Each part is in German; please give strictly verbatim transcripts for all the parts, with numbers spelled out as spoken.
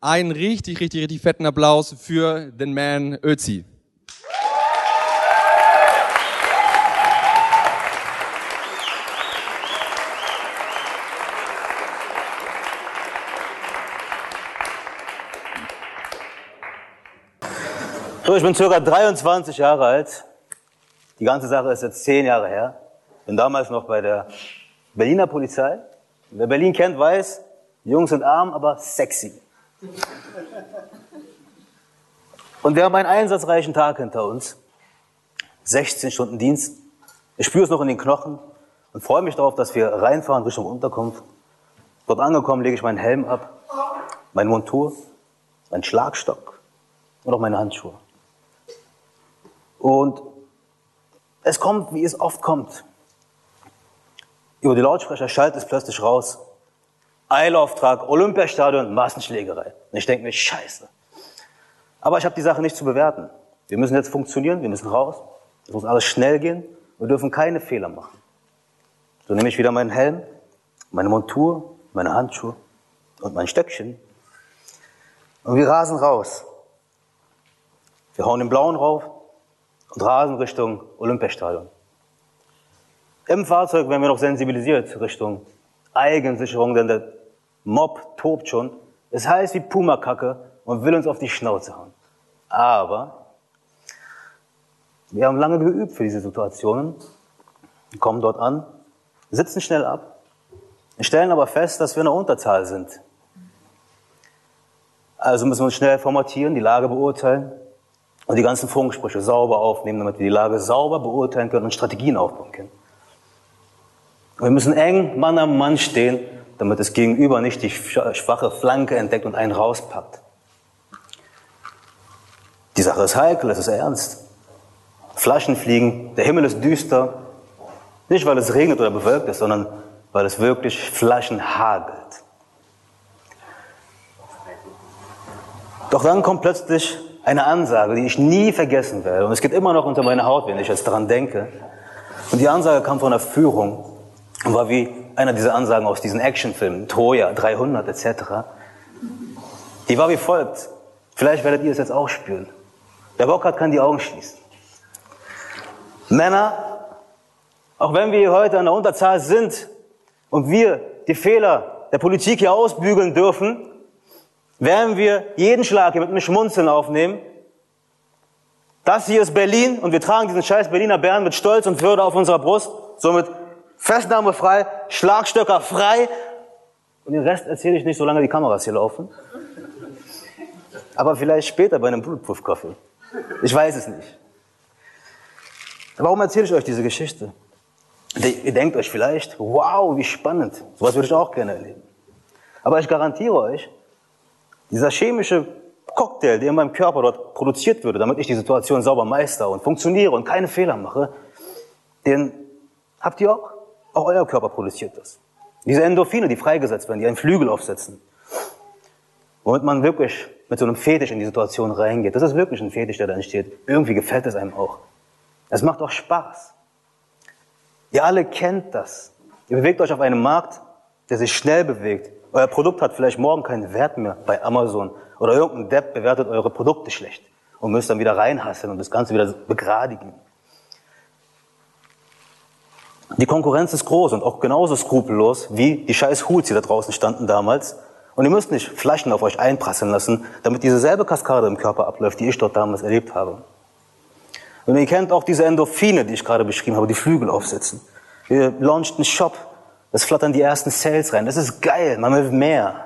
einen richtig, richtig, richtig fetten Applaus für den Man Ötzi. So, ich bin circa dreiundzwanzig Jahre alt. Die ganze Sache ist jetzt zehn Jahre her. Bin damals noch bei der Berliner Polizei. Wer Berlin kennt, weiß, Jungs sind arm, aber sexy. Und wir haben einen einsatzreichen Tag hinter uns. sechzehn Stunden Dienst. Ich spüre es noch in den Knochen und freue mich darauf, dass wir reinfahren Richtung Unterkunft. Dort angekommen lege ich meinen Helm ab, meine Montur, meinen Schlagstock und auch meine Handschuhe. Und es kommt, wie es oft kommt. Über die Lautsprecher schallt es plötzlich raus. Eilauftrag, Olympiastadion, Massenschlägerei. Und ich denke mir, scheiße. Aber ich habe die Sache nicht zu bewerten. Wir müssen jetzt funktionieren, wir müssen raus. Es muss alles schnell gehen. Wir dürfen keine Fehler machen. So nehme ich wieder meinen Helm, meine Montur, meine Handschuhe und mein Stöckchen. Und wir rasen raus. Wir hauen den Blauen rauf und rasen Richtung Olympiastadion. Im Fahrzeug werden wir noch sensibilisiert Richtung Eigensicherung, denn der Mob tobt schon, ist heiß wie Pumakacke und will uns auf die Schnauze hauen. Aber wir haben lange geübt für diese Situationen, kommen dort an, sitzen schnell ab, stellen aber fest, dass wir in der Unterzahl sind. Also müssen wir uns schnell formatieren, die Lage beurteilen. Und die ganzen Funksprüche sauber aufnehmen, damit wir die Lage sauber beurteilen können und Strategien aufbauen können. Und wir müssen eng Mann am Mann stehen, damit das Gegenüber nicht die schwache Flanke entdeckt und einen rauspackt. Die Sache ist heikel, es ist ernst. Flaschen fliegen, der Himmel ist düster. Nicht, weil es regnet oder bewölkt ist, sondern weil es wirklich Flaschen hagelt. Doch dann kommt plötzlich eine Ansage, die ich nie vergessen werde. Und es geht immer noch unter meine Haut, wenn ich jetzt daran denke. Und die Ansage kam von der Führung und war wie einer dieser Ansagen aus diesen Actionfilmen, Troja, dreihundert et cetera. Die war wie folgt. Vielleicht werdet ihr es jetzt auch spüren. Wer Bock hat, kann die Augen schließen. Männer, auch wenn wir heute an der Unterzahl sind und wir die Fehler der Politik hier ausbügeln dürfen, werden wir jeden Schlag hier mit einem Schmunzeln aufnehmen. Das hier ist Berlin und wir tragen diesen scheiß Berliner Bären mit Stolz und Würde auf unserer Brust. Somit Festnahme frei, Schlagstöcker frei. Und den Rest erzähle ich nicht, solange die Kameras hier laufen. Aber vielleicht später bei einem Bulletproof-Coffee. Ich weiß es nicht. Warum erzähle ich euch diese Geschichte? Ihr denkt euch vielleicht, wow, wie spannend. Sowas würde ich auch gerne erleben. Aber ich garantiere euch, dieser chemische Cocktail, der in meinem Körper dort produziert würde, damit ich die Situation sauber meister und funktioniere und keine Fehler mache, den habt ihr auch. Auch euer Körper produziert das. Diese Endorphine, die freigesetzt werden, die einen Flügel aufsetzen. Womit man wirklich mit so einem Fetisch in die Situation reingeht. Das ist wirklich ein Fetisch, der da entsteht. Irgendwie gefällt es einem auch. Es macht auch Spaß. Ihr alle kennt das. Ihr bewegt euch auf einem Markt, der sich schnell bewegt. Euer Produkt hat vielleicht morgen keinen Wert mehr bei Amazon oder irgendein Depp bewertet eure Produkte schlecht und müsst dann wieder reinhasseln und das Ganze wieder begradigen. Die Konkurrenz ist groß und auch genauso skrupellos wie die scheiß Hoods, die da draußen standen damals. Und ihr müsst nicht Flaschen auf euch einprasseln lassen, damit dieselbe Kaskade im Körper abläuft, die ich dort damals erlebt habe. Und ihr kennt auch diese Endorphine, die ich gerade beschrieben habe, die Flügel aufsetzen. Ihr launcht einen Shop. Es flattern die ersten Sales rein. Das ist geil, man will mehr.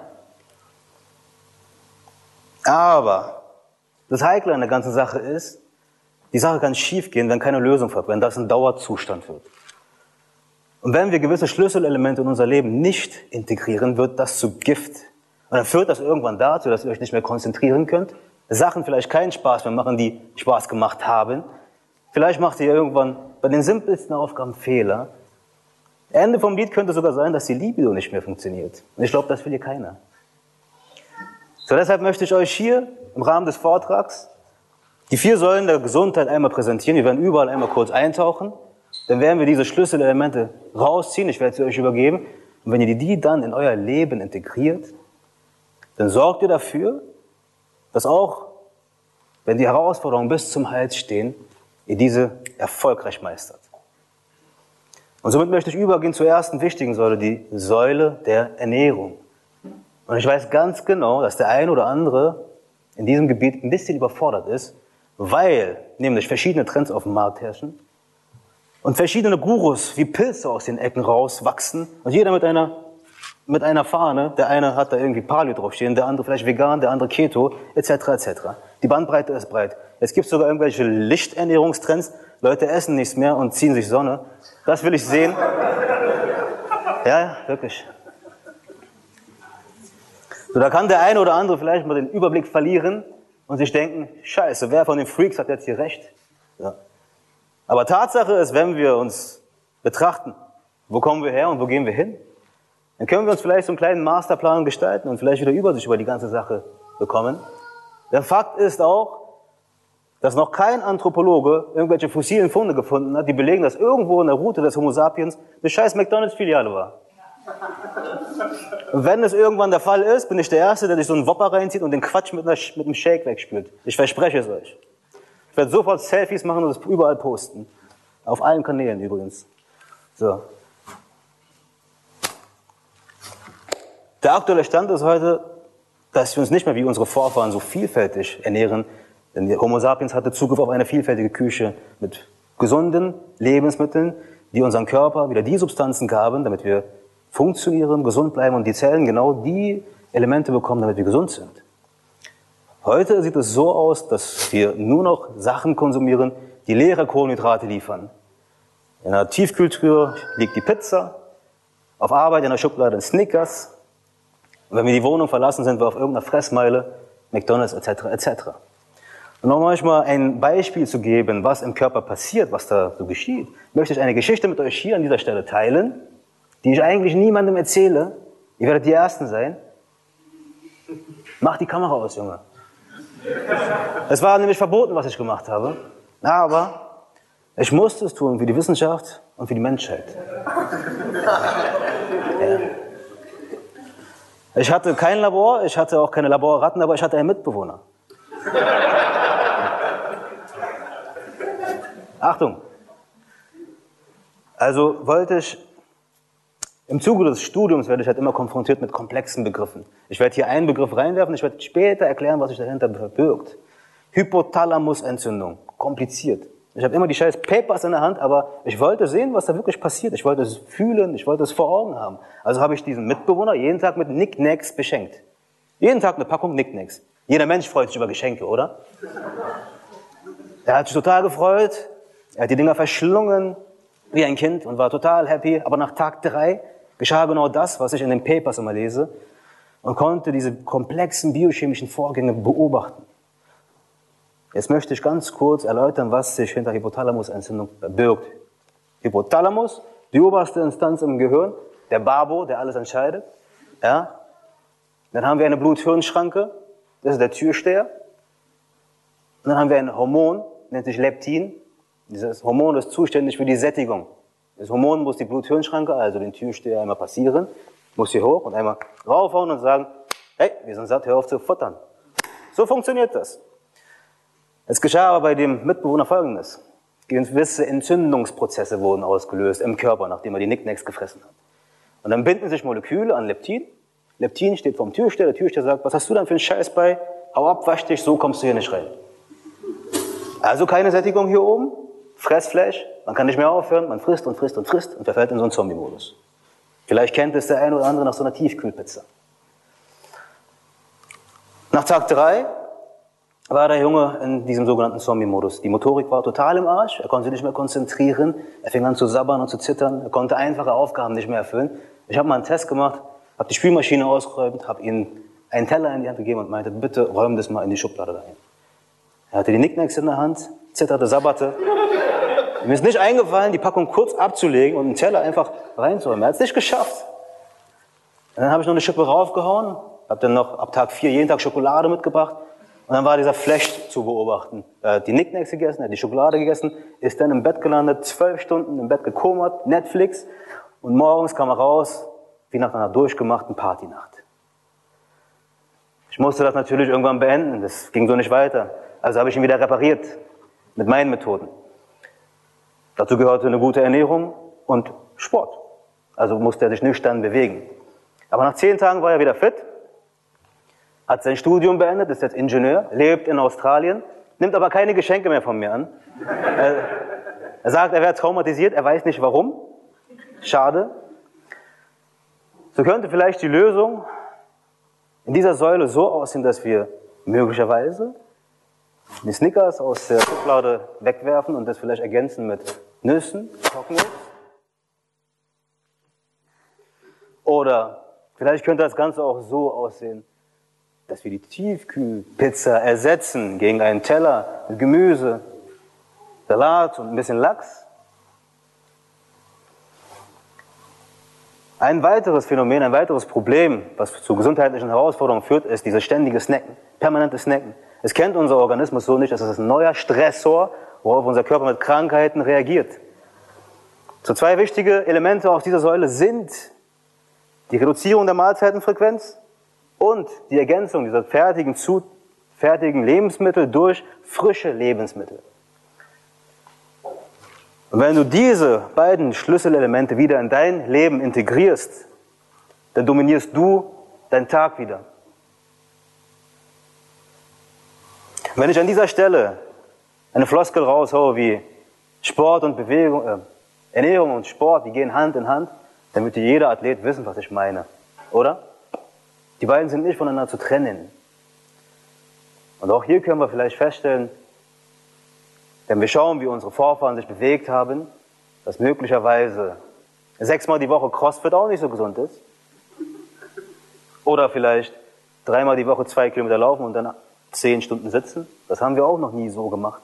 Aber das Heikle an der ganzen Sache ist, die Sache kann schief gehen, wenn keine Lösung folgt, wenn das ein Dauerzustand wird. Und wenn wir gewisse Schlüsselelemente in unser Leben nicht integrieren, wird das zu Gift. Und dann führt das irgendwann dazu, dass ihr euch nicht mehr konzentrieren könnt, Sachen vielleicht keinen Spaß mehr machen, die Spaß gemacht haben. Vielleicht macht ihr irgendwann bei den simpelsten Aufgaben Fehler. Ende vom Lied könnte sogar sein, dass die Libido nicht mehr funktioniert. Und ich glaube, das will hier keiner. So, deshalb möchte ich euch hier im Rahmen des Vortrags die vier Säulen der Gesundheit einmal präsentieren. Wir werden überall einmal kurz eintauchen. Dann werden wir diese Schlüsselelemente rausziehen. Ich werde sie euch übergeben. Und wenn ihr die dann in euer Leben integriert, dann sorgt ihr dafür, dass auch, wenn die Herausforderungen bis zum Hals stehen, ihr diese erfolgreich meistert. Und somit möchte ich übergehen zur ersten wichtigen Säule, die Säule der Ernährung. Und ich weiß ganz genau, dass der ein oder andere in diesem Gebiet ein bisschen überfordert ist, weil nämlich verschiedene Trends auf dem Markt herrschen und verschiedene Gurus wie Pilze aus den Ecken rauswachsen und jeder mit einer, mit einer Fahne, der eine hat da irgendwie Paleo draufstehen, der andere vielleicht vegan, der andere Keto, et cetera et cetera. Die Bandbreite ist breit. Es gibt sogar irgendwelche Lichternährungstrends, Leute essen nichts mehr und ziehen sich Sonne. Das will ich sehen. Ja, wirklich. So, da kann der eine oder andere vielleicht mal den Überblick verlieren und sich denken, scheiße, wer von den Freaks hat jetzt hier recht? Ja. Aber Tatsache ist, wenn wir uns betrachten, wo kommen wir her und wo gehen wir hin, dann können wir uns vielleicht so einen kleinen Masterplan gestalten und vielleicht wieder Übersicht über die ganze Sache bekommen. Der Fakt ist auch, dass noch kein Anthropologe irgendwelche fossilen Funde gefunden hat, die belegen, dass irgendwo in der Route des Homo sapiens eine scheiß McDonalds-Filiale war. Und wenn es irgendwann der Fall ist, bin ich der Erste, der sich so einen Whopper reinzieht und den Quatsch mit, einer, mit einem Shake wegspült. Ich verspreche es euch. Ich werde sofort Selfies machen und es überall posten. Auf allen Kanälen übrigens. So. Der aktuelle Stand ist heute, dass wir uns nicht mehr wie unsere Vorfahren so vielfältig ernähren. Denn der Homo sapiens hatte Zugriff auf eine vielfältige Küche mit gesunden Lebensmitteln, die unseren Körper wieder die Substanzen gaben, damit wir funktionieren, gesund bleiben und die Zellen genau die Elemente bekommen, damit wir gesund sind. Heute sieht es so aus, dass wir nur noch Sachen konsumieren, die leere Kohlenhydrate liefern. In einer Tiefkühltür liegt die Pizza, auf Arbeit in der Schublade ein Snickers und wenn wir die Wohnung verlassen, sind wir auf irgendeiner Fressmeile, McDonalds et cetera et cetera. Und um euch mal ein Beispiel zu geben, was im Körper passiert, was da so geschieht, möchte ich eine Geschichte mit euch hier an dieser Stelle teilen, die ich eigentlich niemandem erzähle. Ihr werdet die Ersten sein. Mach die Kamera aus, Junge. Es war nämlich verboten, was ich gemacht habe. Aber ich musste es tun für die Wissenschaft und für die Menschheit. Ja. Ich hatte kein Labor, ich hatte auch keine Laborratten, aber ich hatte einen Mitbewohner. Achtung! Also wollte ich, im Zuge des Studiums werde ich halt immer konfrontiert mit komplexen Begriffen. Ich werde hier einen Begriff reinwerfen, ich werde später erklären, was sich dahinter verbirgt. Hypothalamusentzündung, kompliziert. Ich habe immer die scheiß Papers in der Hand, aber ich wollte sehen, was da wirklich passiert. Ich wollte es fühlen, ich wollte es vor Augen haben. Also habe ich diesen Mitbewohner jeden Tag mit Nicknacks beschenkt. Jeden Tag eine Packung Nicknacks. Jeder Mensch freut sich über Geschenke, oder? Er hat sich total gefreut. Er hat die Dinger verschlungen wie ein Kind und war total happy. Aber nach Tag drei geschah genau das, was ich in den Papers immer lese und konnte diese komplexen biochemischen Vorgänge beobachten. Jetzt möchte ich ganz kurz erläutern, was sich hinter Hypothalamusentzündung verbirgt. Hypothalamus, die oberste Instanz im Gehirn, der Babo, der alles entscheidet. Ja? Dann haben wir eine Blut-Hirn-Schranke, das ist der Türsteher. Und dann haben wir ein Hormon, nennt sich Leptin. Dieses Hormon ist zuständig für die Sättigung. Das Hormon muss die Blut-Hirn-Schranke, also den Türsteher, einmal passieren, muss hier hoch und einmal raufhauen und sagen, hey, wir sind satt, hör auf zu futtern. So funktioniert das. Es geschah aber bei dem Mitbewohner Folgendes. Gewisse Entzündungsprozesse wurden ausgelöst im Körper, nachdem er die Nicknacks gefressen hat. Und dann binden sich Moleküle an Leptin. Leptin steht vorm Türsteher, der Türsteher sagt, was hast du denn für einen Scheiß bei? Hau ab, wasch dich, so kommst du hier nicht rein. Also keine Sättigung hier oben. Fressfleisch, man kann nicht mehr aufhören, man frisst und frisst und frisst und verfällt in so einen Zombie-Modus. Vielleicht kennt es der eine oder andere nach so einer Tiefkühlpizza. Nach Tag drei war der Junge in diesem sogenannten Zombie-Modus. Die Motorik war total im Arsch, er konnte sich nicht mehr konzentrieren, er fing an zu sabbern und zu zittern, er konnte einfache Aufgaben nicht mehr erfüllen. Ich habe mal einen Test gemacht, habe die Spülmaschine ausgeräumt, habe ihm einen Teller in die Hand gegeben und meinte, bitte räum das mal in die Schublade rein. Er hatte die Nicknacks in der Hand, zitterte, sabberte. Mir ist nicht eingefallen, die Packung kurz abzulegen und einen Teller einfach reinzuräumen. Er hat es nicht geschafft. Und dann habe ich noch eine Schippe raufgehauen, habe dann noch ab Tag vier jeden Tag Schokolade mitgebracht und dann war dieser Flash zu beobachten. Er hat die Nicknacks gegessen, er hat die Schokolade gegessen, ist dann im Bett gelandet, zwölf Stunden im Bett gekommert, Netflix und morgens kam er raus, wie nach einer durchgemachten Partynacht. Ich musste das natürlich irgendwann beenden, das ging so nicht weiter. Also habe ich ihn wieder repariert, mit meinen Methoden. Dazu gehörte eine gute Ernährung und Sport. Also musste er sich nüchtern bewegen. Aber nach zehn Tagen war er wieder fit, hat sein Studium beendet, ist jetzt Ingenieur, lebt in Australien, nimmt aber keine Geschenke mehr von mir an. Er sagt, er wäre traumatisiert, er weiß nicht warum. Schade. So könnte vielleicht die Lösung in dieser Säule so aussehen, dass wir möglicherweise die Snickers aus der Schublade wegwerfen und das vielleicht ergänzen mit Nüssen, Trockenobst. Oder vielleicht könnte das Ganze auch so aussehen, dass wir die Tiefkühlpizza ersetzen gegen einen Teller mit Gemüse, Salat und ein bisschen Lachs. Ein weiteres Phänomen, ein weiteres Problem, was zu gesundheitlichen Herausforderungen führt, ist dieses ständige Snacken, permanente Snacken. Es kennt unser Organismus so nicht, es ist ein neuer Stressor, worauf unser Körper mit Krankheiten reagiert. So zwei wichtige Elemente auf dieser Säule sind die Reduzierung der Mahlzeitenfrequenz und die Ergänzung dieser fertigen, zu, fertigen Lebensmittel durch frische Lebensmittel. Und wenn du diese beiden Schlüsselelemente wieder in dein Leben integrierst, dann dominierst du deinen Tag wieder. Wenn ich an dieser Stelle eine Floskel raushaue wie Sport und Bewegung, äh, Ernährung und Sport, die gehen Hand in Hand, dann wird jeder Athlet wissen, was ich meine, oder? Die beiden sind nicht voneinander zu trennen. Und auch hier können wir vielleicht feststellen, wenn wir schauen, wie unsere Vorfahren sich bewegt haben, dass möglicherweise sechsmal die Woche Crossfit auch nicht so gesund ist. Oder vielleicht dreimal die Woche zwei Kilometer laufen und dann zehn Stunden sitzen. Das haben wir auch noch nie so gemacht.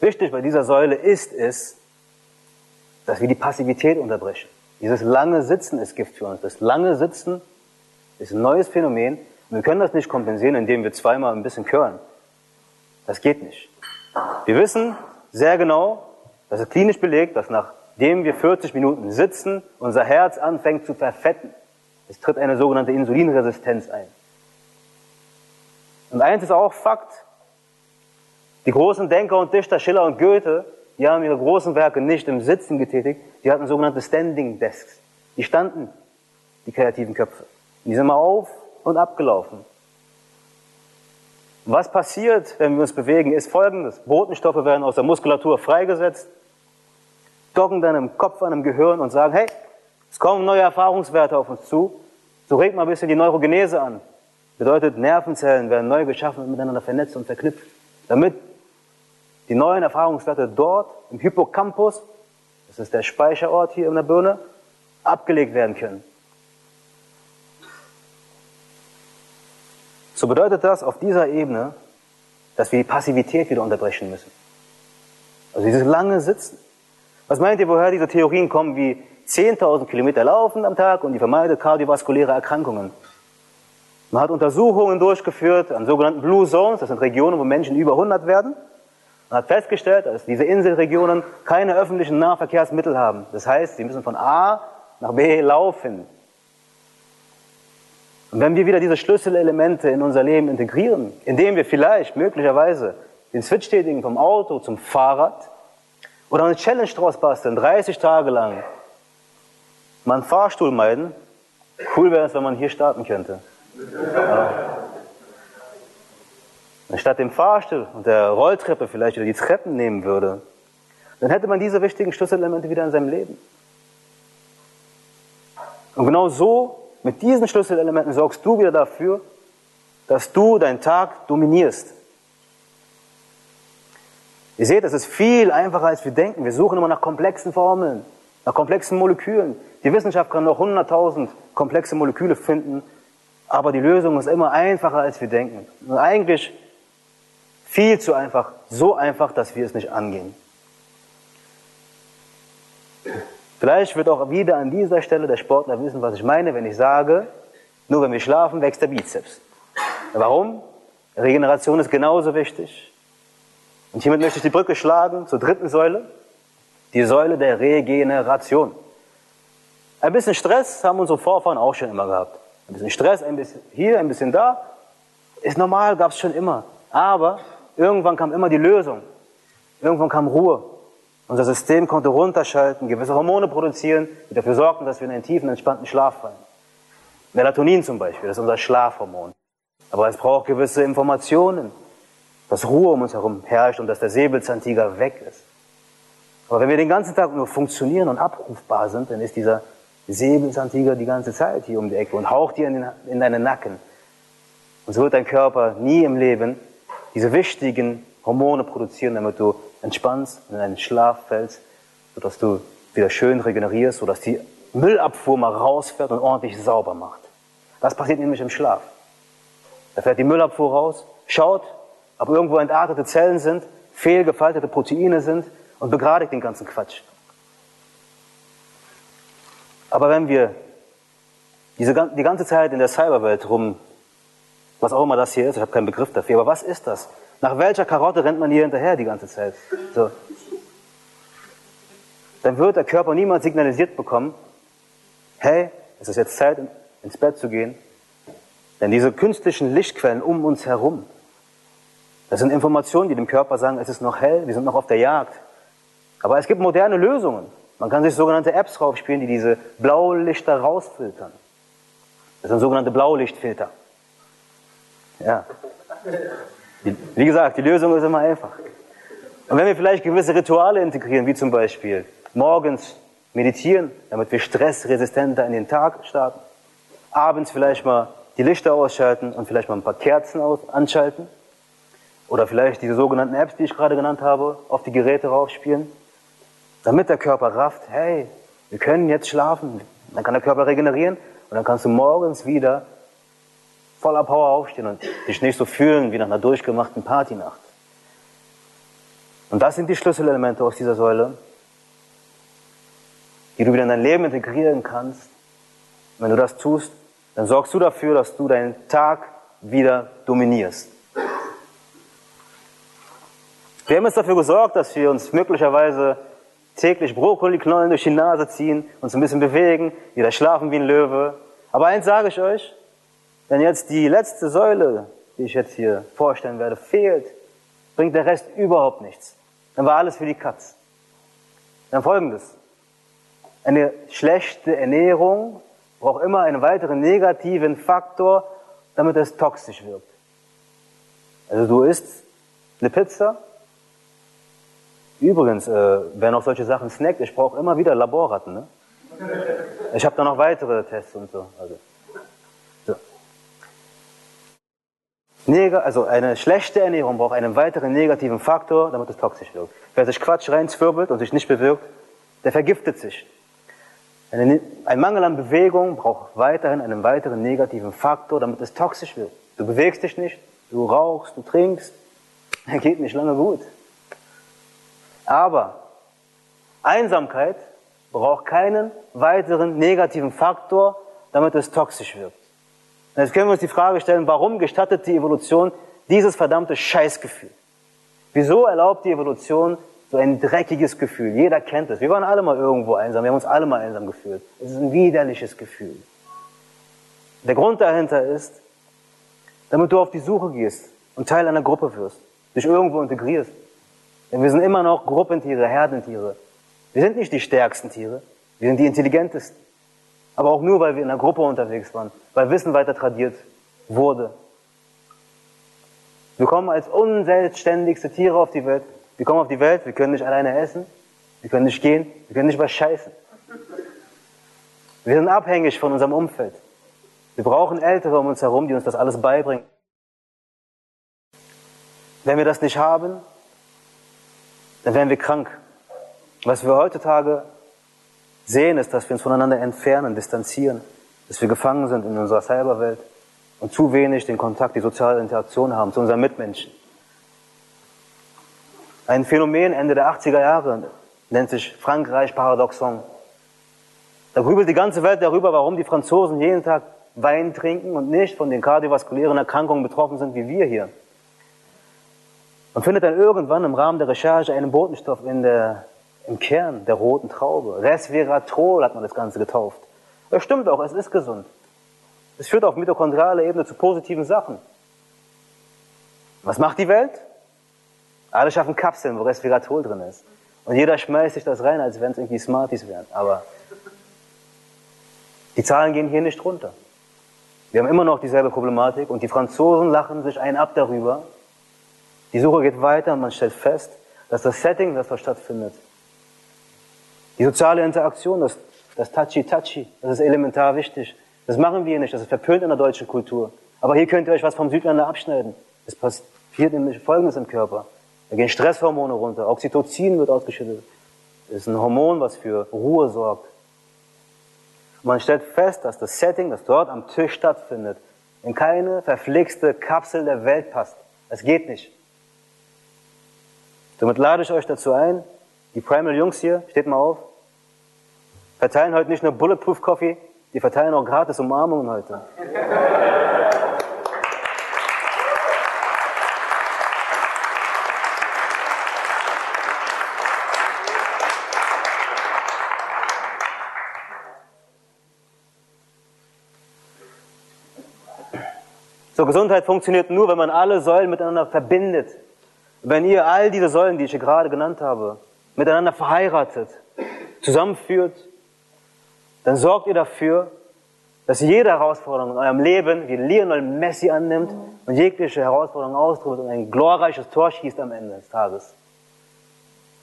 Wichtig bei dieser Säule ist es, dass wir die Passivität unterbrechen. Dieses lange Sitzen ist Gift für uns. Das lange Sitzen ist ein neues Phänomen. Wir können das nicht kompensieren, indem wir zweimal ein bisschen curlen. Das geht nicht. Wir wissen sehr genau, das ist klinisch belegt, dass nachdem wir vierzig Minuten sitzen, unser Herz anfängt zu verfetten. Es tritt eine sogenannte Insulinresistenz ein. Und eins ist auch Fakt. Die großen Denker und Dichter, Schiller und Goethe, die haben ihre großen Werke nicht im Sitzen getätigt, die hatten sogenannte Standing Desks. Die standen, die kreativen Köpfe. Die sind mal auf und abgelaufen. Was passiert, wenn wir uns bewegen, ist Folgendes. Botenstoffe werden aus der Muskulatur freigesetzt, docken dann im Kopf an, im Gehirn und sagen, hey, es kommen neue Erfahrungswerte auf uns zu. So regt mal ein bisschen die Neurogenese an. Bedeutet, Nervenzellen werden neu geschaffen und miteinander vernetzt und verknüpft, damit die neuen Erfahrungswerte dort im Hippocampus, das ist der Speicherort hier in der Birne, abgelegt werden können. So bedeutet das auf dieser Ebene, dass wir die Passivität wieder unterbrechen müssen. Also dieses lange Sitzen. Was meint ihr, woher diese Theorien kommen wie zehntausend Kilometer laufen am Tag und die vermeidet kardiovaskuläre Erkrankungen? Man hat Untersuchungen durchgeführt an sogenannten Blue Zones, das sind Regionen, wo Menschen über hundert werden. Man hat festgestellt, dass diese Inselregionen keine öffentlichen Nahverkehrsmittel haben. Das heißt, sie müssen von A nach B laufen. Und wenn wir wieder diese Schlüsselelemente in unser Leben integrieren, indem wir vielleicht, möglicherweise, den Switch tätigen vom Auto zum Fahrrad oder eine Challenge draus basteln, dreißig Tage lang, mal einen Fahrstuhl meiden, cool wäre es, wenn man hier starten könnte. Ja. Anstatt dem Fahrstuhl und der Rolltreppe vielleicht wieder die Treppen nehmen würde, dann hätte man diese wichtigen Schlüsselelemente wieder in seinem Leben. Und genau so mit diesen Schlüsselelementen sorgst du wieder dafür, dass du deinen Tag dominierst. Ihr seht, es ist viel einfacher, als wir denken. Wir suchen immer nach komplexen Formeln, nach komplexen Molekülen. Die Wissenschaft kann noch hunderttausend komplexe Moleküle finden, aber die Lösung ist immer einfacher, als wir denken. Und eigentlich viel zu einfach, so einfach, dass wir es nicht angehen. Vielleicht wird auch wieder an dieser Stelle der Sportler wissen, was ich meine, wenn ich sage, nur wenn wir schlafen, wächst der Bizeps. Warum? Regeneration ist genauso wichtig. Und hiermit möchte ich die Brücke schlagen zur dritten Säule, die Säule der Regeneration. Ein bisschen Stress haben unsere Vorfahren auch schon immer gehabt. Ein bisschen Stress, ein bisschen hier, ein bisschen da. Ist normal, gab es schon immer. Aber irgendwann kam immer die Lösung. Irgendwann kam Ruhe. Unser System konnte runterschalten, gewisse Hormone produzieren, die dafür sorgten, dass wir in einen tiefen, entspannten Schlaf fallen. Melatonin zum Beispiel, das ist unser Schlafhormon. Aber es braucht gewisse Informationen, dass Ruhe um uns herum herrscht und dass der Säbelzahntiger weg ist. Aber wenn wir den ganzen Tag nur funktionieren und abrufbar sind, dann ist dieser Säbelzahntiger die ganze Zeit hier um die Ecke und haucht dir in, den, in deinen Nacken. Und so wird dein Körper nie im Leben diese wichtigen Hormone produzieren, damit du entspannst, in einen Schlaf fällst, sodass du wieder schön regenerierst, sodass die Müllabfuhr mal rausfährt und ordentlich sauber macht. Das passiert nämlich im Schlaf. Da fährt die Müllabfuhr raus, schaut, ob irgendwo entartete Zellen sind, fehlgefaltete Proteine sind und begradigt den ganzen Quatsch. Aber wenn wir diese, die ganze Zeit in der Cyberwelt rum, was auch immer das hier ist, ich habe keinen Begriff dafür, aber was ist das? Nach welcher Karotte rennt man hier hinterher die ganze Zeit? So. Dann wird der Körper niemals signalisiert bekommen, hey, es ist jetzt Zeit, ins Bett zu gehen. Denn diese künstlichen Lichtquellen um uns herum, das sind Informationen, die dem Körper sagen, es ist noch hell, wir sind noch auf der Jagd. Aber es gibt moderne Lösungen. Man kann sich sogenannte Apps raufspielen, die diese Blaulichter rausfiltern. Das sind sogenannte Blaulichtfilter. Ja. Wie gesagt, die Lösung ist immer einfach. Und wenn wir vielleicht gewisse Rituale integrieren, wie zum Beispiel morgens meditieren, damit wir stressresistenter in den Tag starten, abends vielleicht mal die Lichter ausschalten und vielleicht mal ein paar Kerzen aus- anschalten oder vielleicht diese sogenannten Apps, die ich gerade genannt habe, auf die Geräte raufspielen, damit der Körper rafft, hey, wir können jetzt schlafen, dann kann der Körper regenerieren und dann kannst du morgens wieder voller Power aufstehen und dich nicht so fühlen wie nach einer durchgemachten Partynacht. Und das sind die Schlüsselelemente aus dieser Säule, die du wieder in dein Leben integrieren kannst. Und wenn du das tust, dann sorgst du dafür, dass du deinen Tag wieder dominierst. Wir haben jetzt dafür gesorgt, dass wir uns möglicherweise täglich Brokkoliknollen durch die Nase ziehen, uns ein bisschen bewegen, wieder schlafen wie ein Löwe. Aber eins sage ich euch, wenn jetzt die letzte Säule, die ich jetzt hier vorstellen werde, fehlt, bringt der Rest überhaupt nichts. Dann war alles für die Katz. Dann Folgendes. Eine schlechte Ernährung braucht immer einen weiteren negativen Faktor, damit es toxisch wirkt. Also du isst eine Pizza. Übrigens, äh, wer noch solche Sachen snackt, ich brauche immer wieder Laborratten. Ne? Ich habe da noch weitere Tests und so. Also, so. Neg- also eine schlechte Ernährung braucht einen weiteren negativen Faktor, damit es toxisch wirkt. Wer sich Quatsch reinzwirbelt und sich nicht bewirkt, der vergiftet sich. Ein Mangel an Bewegung braucht weiterhin einen weiteren negativen Faktor, damit es toxisch wird. Du bewegst dich nicht, du rauchst, du trinkst, das geht nicht lange gut. Aber Einsamkeit braucht keinen weiteren negativen Faktor, damit es toxisch wird. Und jetzt können wir uns die Frage stellen, warum gestattet die Evolution dieses verdammte Scheißgefühl? Wieso erlaubt die Evolution so ein dreckiges Gefühl? Jeder kennt es. Wir waren alle mal irgendwo einsam. Wir haben uns alle mal einsam gefühlt. Es ist ein widerliches Gefühl. Der Grund dahinter ist, damit du auf die Suche gehst und Teil einer Gruppe wirst, dich irgendwo integrierst. Denn wir sind immer noch Gruppentiere, Herdentiere. Wir sind nicht die stärksten Tiere, wir sind die intelligentesten. Aber auch nur, weil wir in einer Gruppe unterwegs waren, weil Wissen weiter tradiert wurde. Wir kommen als unselbstständigste Tiere auf die Welt. Wir kommen auf die Welt, wir können nicht alleine essen, wir können nicht gehen, wir können nicht was scheißen. Wir sind abhängig von unserem Umfeld. Wir brauchen Ältere um uns herum, die uns das alles beibringen. Wenn wir das nicht haben, dann werden wir krank. Was wir heutzutage sehen, ist, dass wir uns voneinander entfernen, distanzieren, dass wir gefangen sind in unserer Cyberwelt und zu wenig den Kontakt, die soziale Interaktion haben zu unseren Mitmenschen. Ein Phänomen Ende der achtziger Jahre nennt sich Frankreich-Paradoxon. Da grübelt die ganze Welt darüber, warum die Franzosen jeden Tag Wein trinken und nicht von den kardiovaskulären Erkrankungen betroffen sind wie wir hier. Man findet dann irgendwann im Rahmen der Recherche einen Botenstoff in der, im Kern der roten Traube. Resveratrol hat man das Ganze getauft. Das stimmt auch, es ist gesund. Das führt auf mitochondrialer Ebene zu positiven Sachen. Was macht die Welt? Alle schaffen Kapseln, wo Resveratrol drin ist. Und jeder schmeißt sich das rein, als wenn es irgendwie Smarties wären. Aber die Zahlen gehen hier nicht runter. Wir haben immer noch dieselbe Problematik und die Franzosen lachen sich einen ab darüber. Die Suche geht weiter und man stellt fest, dass das Setting, das da stattfindet, die soziale Interaktion, das, das Touchy-Touchy, das ist elementar wichtig. Das machen wir nicht, das ist verpönt in der deutschen Kultur. Aber hier könnt ihr euch was vom Südländer abschneiden. Es passiert nämlich Folgendes im Körper. Da gehen Stresshormone runter, Oxytocin wird ausgeschüttet. Das ist ein Hormon, was für Ruhe sorgt. Und man stellt fest, dass das Setting, das dort am Tisch stattfindet, in keine verflixte Kapsel der Welt passt. Das geht nicht. Somit lade ich euch dazu ein, die Primal Jungs hier, steht mal auf, verteilen heute nicht nur Bulletproof-Coffee, die verteilen auch gratis Umarmungen heute. So, Gesundheit funktioniert nur, wenn man alle Säulen miteinander verbindet. Wenn ihr all diese Säulen, die ich hier gerade genannt habe, miteinander verheiratet, zusammenführt, dann sorgt ihr dafür, dass jede Herausforderung in eurem Leben wie Lionel Messi annimmt und jegliche Herausforderung ausruft und ein glorreiches Tor schießt am Ende des Tages.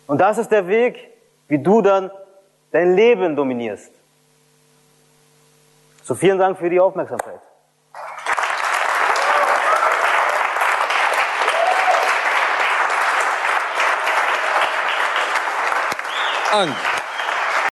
Und das ist der Weg, wie du dann dein Leben dominierst. So, vielen Dank für die Aufmerksamkeit. An.